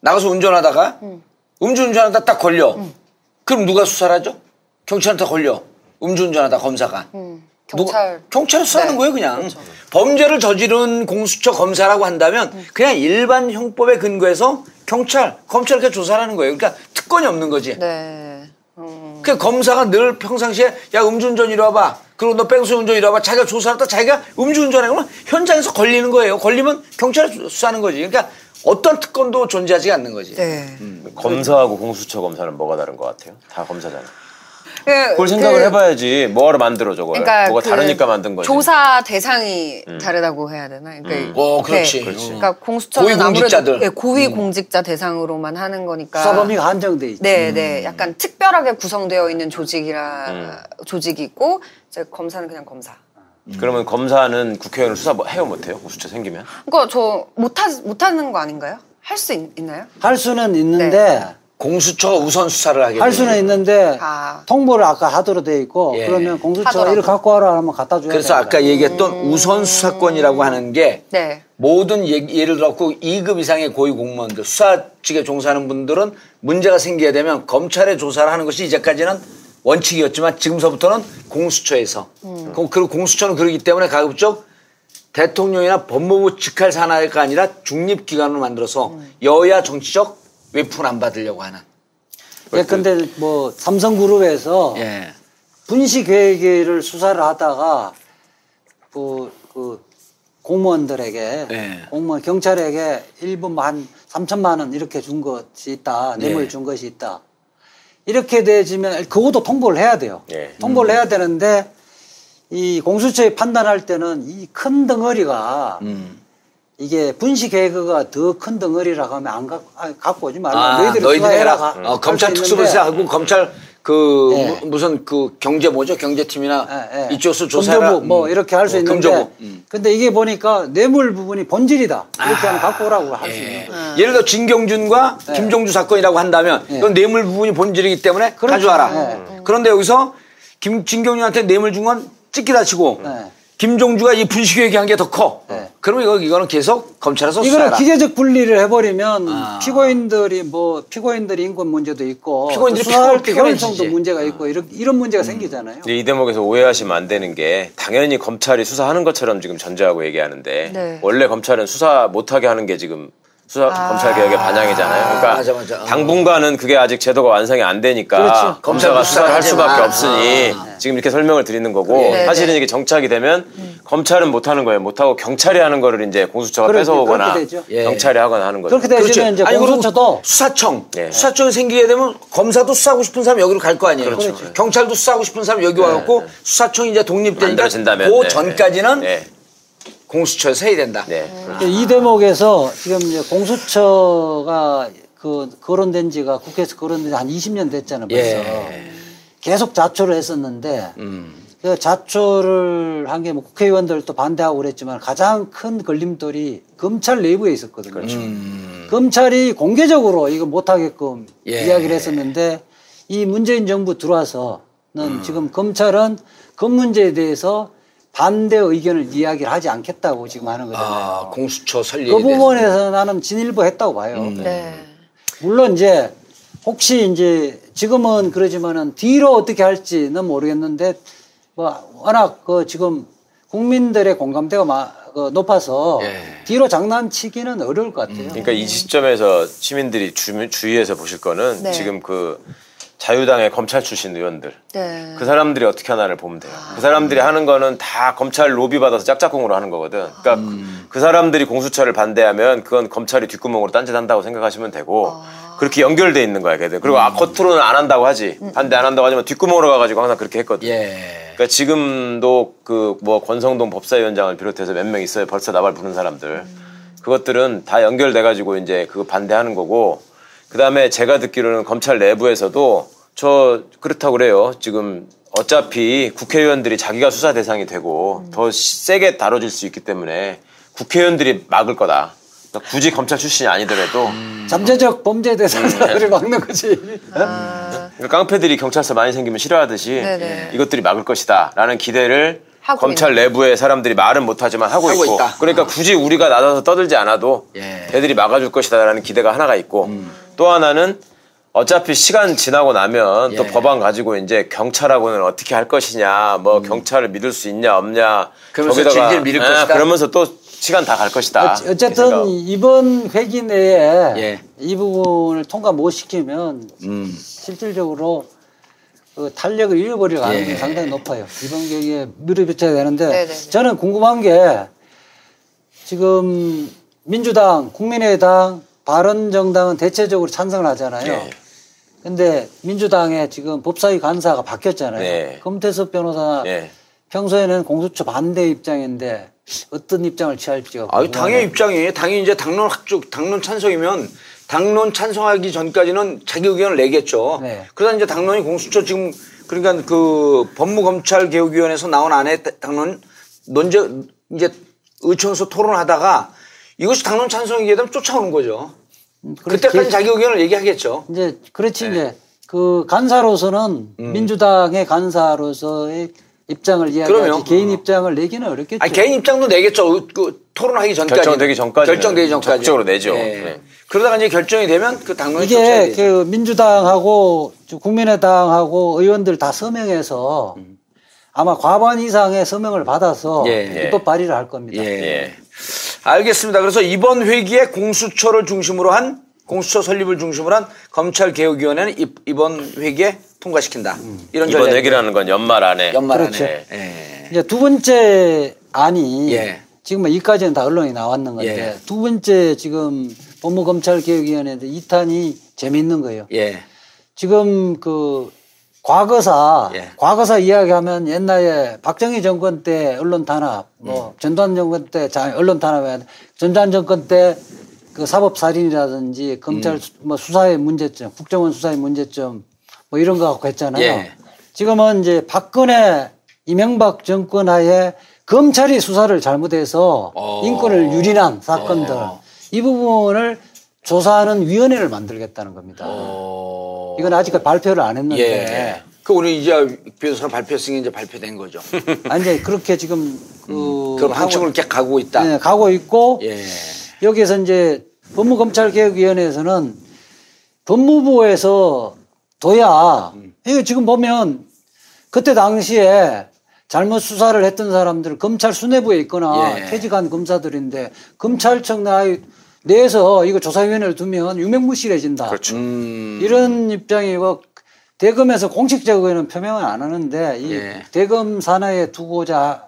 나가서 운전하다가 음주운전하다 딱 걸려. 그럼 누가 수사를 하죠? 경찰한테 걸려. 음주운전하다 검사가. 경찰 수사하는 거예요 그냥. 그렇죠. 범죄를 저지른 공수처 검사라고 한다면 그냥 일반 형법에 근거해서 검찰 이렇게 조사를 하는 거예요. 그러니까 특권이 없는 거지. 그 검사가 늘 평상시에 야 음주운전 이리 와봐. 그리고 너 뺑소니 운전 이리 와봐. 자기가 조사하다 자기가 음주운전하고 그러면 현장에서 걸리는 거예요. 걸리면 경찰이 수사하는 거지. 그러니까 어떤 특권도 존재하지 않는 거지. 검사하고 공수처 검사는 뭐가 다른 것 같아요? 다 검사잖아요. 그걸 생각을 해봐야지. 뭐하러 만들어 저거를. 그러니까 뭐가 다르니까 만든 거지. 조사 대상이 다르다고 해야 되나? 그러니까 그렇지. 그러니까 공수처는 아무래도 고위공직자 대상으로만 하는 거니까. 수사 범위가 한정돼 있지. 약간 특별하게 구성되어 있는 조직이 있고 이제 검사는 그냥 검사. 그러면 검사는 국회의원을 수사 해요 못해요? 공수처 생기면? 그러니까 저 못하는 거 아닌가요? 할 수 있나요? 할 수는 있는데. 공수처가 우선 수사를 하게 할 수는 있는데 통보를 아까 하도록 돼 있고 그러면 공수처가 이를 갖고 와라 하면 갖다 줘야 그래서 아까 얘기했던 우선 수사권이라고 하는 게 모든 예를 들어 2급 이상의 고위공무원들 수사직에 종사하는 분들은 문제가 생기게 되면 검찰에 조사를 하는 것이 이제까지는 원칙이었지만 지금서부터는 공수처에서 그리고 공수처는 그러기 때문에 가급적 대통령이나 법무부 직할 산하가 아니라 중립기관으로 만들어서 여야 정치적 웹툰 안 받으려고 하는. 근데 뭐 삼성그룹에서 분식회계를 수사를 하다가 그 공무원들에게 네. 공무원 경찰에게 일부만 한 3,000만 원 이렇게 준 것이 있다. 뇌물 네. 준 것이 있다. 이렇게 되지면 그것도 통보를 해야 돼요. 네. 통보를 해야 되는데 이 공수처의 판단할 때는 이 큰 덩어리가 이게 분식 개그가 더 큰 덩어리라고 하면 안 갖고 오지 말라. 아, 너희들이 해라. 검찰 특수부시하고 검찰 그 예. 무슨 그 경제 뭐죠? 경제팀이나 예, 예. 이쪽에서 조사해라. 금조부 뭐 이렇게 할 수 있는데 근데 이게 보니까 뇌물 부분이 본질이다. 이렇게 하면 갖고 오라고 할 수 예. 있는. 예를 들어 진경준과 예. 김종주 사건이라고 한다면 예. 이건 뇌물 부분이 본질이기 때문에 그렇죠. 가져와라. 예. 그런데 여기서 진경준한테 뇌물 준 건 찍기다 치고 예. 김종주가 이 분식회 얘기한 게 더 커. 네. 그러면 이거는 계속 검찰에서 수사해라. 이거는 기계적 분리를 해버리면 아. 피고인들이 인권 문제도 있고 피고인들이 수사할 때 효율성도 문제가 있고 이런 문제가 생기잖아요. 이 대목에서 오해하시면 안 되는 게 당연히 검찰이 수사하는 것처럼 지금 전제하고 얘기하는데 네. 원래 검찰은 수사 못하게 하는 게 지금 검찰개혁의 반향이잖아요. 그러니까 맞아. 당분간은 그게 아직 제도가 완성이 안 되니까 그렇죠. 검사가 수사를 할 수밖에 없으니 지금 이렇게 설명을 드리는 거고 네네. 사실은 이게 정착이 되면 검찰은 못하는 거예요. 못하고 경찰이 하는 거를 이제 공수처가 뺏어오거나 경찰이 하거나 하는 거죠. 그렇게 되시면 이제 공수처도 수사청. 네. 수사청이 생기게 되면 검사도 수사하고 싶은 사람 여기로 갈 거 아니에요. 그렇죠. 그렇죠. 경찰도 수사하고 싶은 사람 여기 와갖고 수사청이 이제 독립되니까 그 전까지는 네. 공수처에서 해야 된다. 네. 이 대목에서 지금 이제 공수처가 거론된 지가 국회에서 거론된 지 한 20년 됐잖아요. 벌써. 예. 계속 자초를 했었는데 그 자초를 한 게 뭐 국회의원들도 반대하고 그랬지만 가장 큰 걸림돌이 검찰 내부에 있었거든요. 그렇죠. 검찰이 공개적으로 이거 못하게끔 예. 이야기를 했었는데 이 문재인 정부 들어와서는 지금 검찰은 그 문제에 대해서 반대 의견을 이야기를 하지 않겠다고 지금 하는 거잖아요. 아, 공수처 설립. 그 부분에서 나는 진일보 했다고 봐요. 네. 물론 이제 혹시 이제 지금은 그러지만은 뒤로 어떻게 할지는 모르겠는데 뭐 워낙 그 지금 국민들의 공감대가 높아서 예. 뒤로 장난치기는 어려울 것 같아요. 그러니까 이 시점에서 시민들이 주의해서 보실 거는 네. 지금 그 자유당의 검찰 출신 의원들 네. 그 사람들이 어떻게 하나를 보면 돼요. 그 사람들이 하는 거는 다 검찰 로비 받아서 짝짝꿍으로 하는 거거든. 그러니까 그 사람들이 공수처를 반대하면 그건 검찰이 뒷구멍으로 딴짓한다고 생각하시면 되고 그렇게 연결돼 있는 거야. 그리고 겉으로는 안 한다고 하지 반대 안 한다고 하지만 뒷구멍으로 가가지고 항상 그렇게 했거든. 예. 그러니까 지금도 그 뭐 권성동 법사위원장을 비롯해서 몇 명 있어요. 벌써 나발 부른 사람들 그것들은 다 연결돼가지고 이제 그거 반대하는 거고. 그다음에 제가 듣기로는 검찰 내부에서도 저 그렇다고 그래요. 지금 어차피 국회의원들이 자기가 수사 대상이 되고 더 세게 다뤄질 수 있기 때문에 국회의원들이 막을 거다. 그러니까 굳이 검찰 출신이 아니더라도 잠재적 범죄 대상자들을 막는 거지. 그러니까 깡패들이 경찰서 많이 생기면 싫어하듯이 네네. 이것들이 막을 것이다 라는 기대를 검찰 내부의 사람들이 말은 못하지만 하고 있고 있다. 그러니까 굳이 우리가 나서서 떠들지 않아도 애들이 막아줄 것이다라는 기대가 하나가 있고 또 하나는 어차피 시간 지나고 나면 또 법안 가지고 이제 경찰하고는 어떻게 할 것이냐 뭐 경찰을 믿을 수 있냐 없냐 그러면서 질질 밀을 것이다. 그러면서 또 시간 다 갈 것이다. 어쨌든 이번 회기 내에 이 부분을 통과 못 시키면 실질적으로 그 탄력을 잃어버릴 가능성이 상당히 높아요. 이번 계기에 밀어붙여야 되는데 네네네. 저는 궁금한 게 지금 민주당, 국민의당, 바른정당은 대체적으로 찬성을 하잖아요. 그런데 민주당에 지금 법사위 간사가 바뀌었잖아요. 금태섭 변호사 평소에는 공수처 반대 입장인데 어떤 입장을 취할지가 궁금해요. 당의 입장이 당연히 이제 당론 찬성이면 당론 찬성하기 전까지는 자기 의견을 내겠죠. 그러다 이제 당론이 공수처 지금 그러니까 그 법무검찰개혁위원회에서 나온 안에 당론 논제 이제 의총에서 토론하다가 이것이 당론 찬성이게 되면 쫓아오는 거죠. 그때까지 자기 의견을 얘기하겠죠. 이제 그렇지 이제 그 간사로서는 민주당의 간사로서의 입장을 이야기하지 개인 입장을 내기는 어렵겠죠. 아니, 개인 입장도 내겠죠. 그 토론하기 전까지 결정되기 전까지 적극적으로 내죠. 그러다가 이제 결정이 되면 그 당론이 쫓아야 되죠. 이게 그 민주당하고 국민의당하고 의원들 다 서명해서 아마 과반 이상의 서명을 받아서 입법 발의를 할 겁니다. 알겠습니다. 그래서 이번 회기에 공수처를 중심으로 한 공수처 설립을 중심으로 한 검찰개혁위원회는 이번 회기에 통과시킨다. 이런 이번 회기라는 건 연말 안에. 그렇죠. 이제 두 번째 안이 지금 여기까지는 다 언론이 나왔는 건데 예. 두 번째 지금 법무검찰개혁위원회인데 2탄이 재밌는 거예요. 예. 지금 그 과거사, 예. 과거사 이야기하면 옛날에 박정희 정권 때 언론 탄압, 뭐 전두환 정권 때 언론 탄압, 전두환 정권 때 그 사법살인이라든지 검찰 뭐 수사의 문제점, 국정원 수사의 문제점 뭐 이런 거 갖고 했잖아요. 예. 지금은 이제 박근혜, 이명박 정권 하에 검찰이 수사를 잘못해서 인권을 유린한 사건들 이 부분을 조사하는 위원회를 만들겠다는 겁니다. 이건 아직까지 발표를 안 했는데. 예. 그 우리 이제 변호사 발표성이 이제 발표된 거죠. 아니 이제 그렇게 지금 그런 방침을 꽤 가고 있다. 네, 가고 있고 예. 여기에서 이제 법무검찰개혁위원회에서는 법무부에서 둬야 이거 지금 보면 그때 당시에. 잘못 수사를 했던 사람들은 검찰 수뇌부에 있거나 예. 퇴직한 검사들인데 검찰청 내에서 이거 조사위원회를 두면 유명무실해진다. 그렇죠. 이런 입장이고 대검에서 공식적으로는 표명은 안 하는데 이 예. 대검 산하에 두고자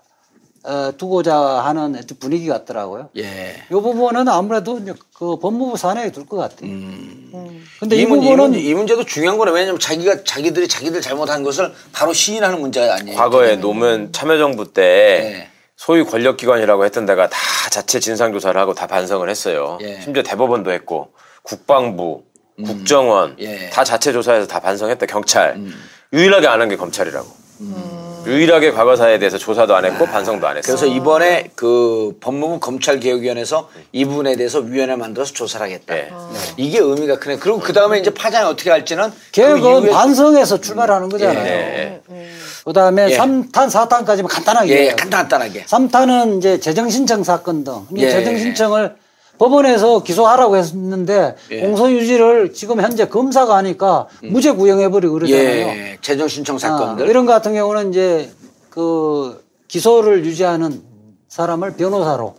하는 분위기 같더라고요. 예. 이 부분은 아무래도 그 법무부 산하에 둘 것 같아요. 근데 이 문제도 중요한 거네. 왜냐면 자기들 잘못한 것을 바로 시인하는 문제가 아니에요. 과거에 노무현 참여정부 때 예. 소위 권력기관이라고 했던 데가 다 자체 진상조사를 하고 다 반성을 했어요. 예. 심지어 대법원도 했고 국방부, 국정원 예. 다 자체 조사해서 다 반성했다. 경찰. 유일하게 안 한 게 검찰이라고. 유일하게 과거사에 대해서 조사도 안 했고 반성도 안 했어요. 그래서 이번에 그 법무부 검찰개혁위원회에서 이 부분에 대해서 위원회 만들어서 조사를 하겠다. 네. 이게 의미가 크네. 그리고 그다음에 이제 파장이 어떻게 할지는 개혁은 그 반성해서 출발하는 거잖아요. 예. 그다음에 예. 3탄, 4탄까지만 간단하게. 예, 간단하게. 3탄은 이제 재정신청 사건 등. 예. 재정신청을 법원에서 기소하라고 했는데 예. 공소유지를 지금 현재 검사가 하니까 무죄 구형해버리고 그러잖아요. 예. 재정신청 사건들. 이런 거 같은 경우는 이제 그 기소를 유지하는 사람을 변호사로.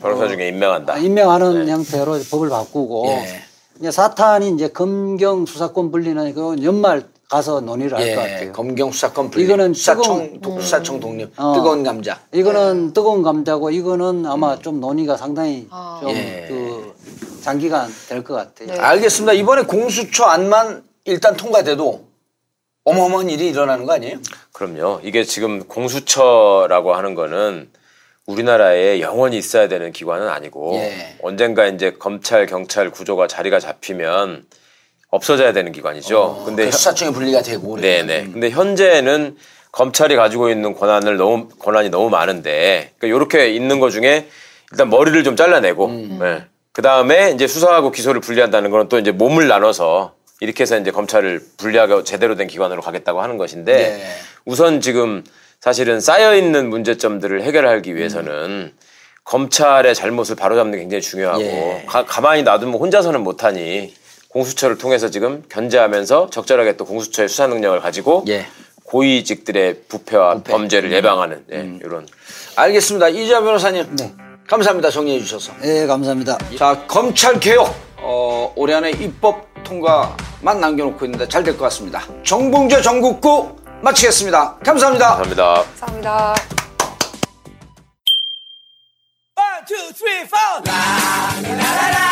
변호사 중에 임명한다. 임명하는 네. 형태로 법을 바꾸고. 예. 이제 사탄이 이제 검경 수사권 분리는 그건 연말 가서 논의를 할 것 예. 같아요. 검경 수사권 분리. 이거는 수사청 독립. 뜨거운 감자. 이거는 예. 뜨거운 감자고 이거는 아마 좀 논의가 상당히 좀 예. 그 장기간 될 것 같아요. 네. 알겠습니다. 이번에 공수처 안만 일단 통과돼도 어마어마한 일이 일어나는 거 아니에요? 그럼요. 이게 지금 공수처라고 하는 거는 우리나라에 영원히 있어야 되는 기관은 아니고 예. 언젠가 이제 검찰, 경찰 구조가 자리가 잡히면 없어져야 되는 기관이죠. 근데 수사청에 분리가 되고. 네네. 근데 현재는 검찰이 가지고 있는 권한이 너무 많은데, 그러니까 이렇게 있는 것 중에 일단 머리를 좀 잘라내고, 네. 그 다음에 이제 수사하고 기소를 분리한다는 건 또 이제 몸을 나눠서 이렇게 해서 이제 검찰을 분리하고 제대로 된 기관으로 가겠다고 하는 것인데, 네. 우선 지금 사실은 쌓여있는 문제점들을 해결하기 위해서는 검찰의 잘못을 바로잡는 게 굉장히 중요하고, 예. 가만히 놔두면 혼자서는 못하니, 공수처를 통해서 지금 견제하면서 적절하게 또 공수처의 수사 능력을 가지고 예. 고위직들의 부패와 범죄를 예방하는 예, 이런. 알겠습니다. 이재화 변호사님 네. 감사합니다. 정리해 주셔서. 네, 감사합니다. 자, 검찰개혁 올해 안에 입법 통과만 남겨놓고 있는데 잘 될 것 같습니다. 정봉주 전국구 마치겠습니다. 감사합니다. 감사합니다. 감사합니다. 1, 2, 3, 4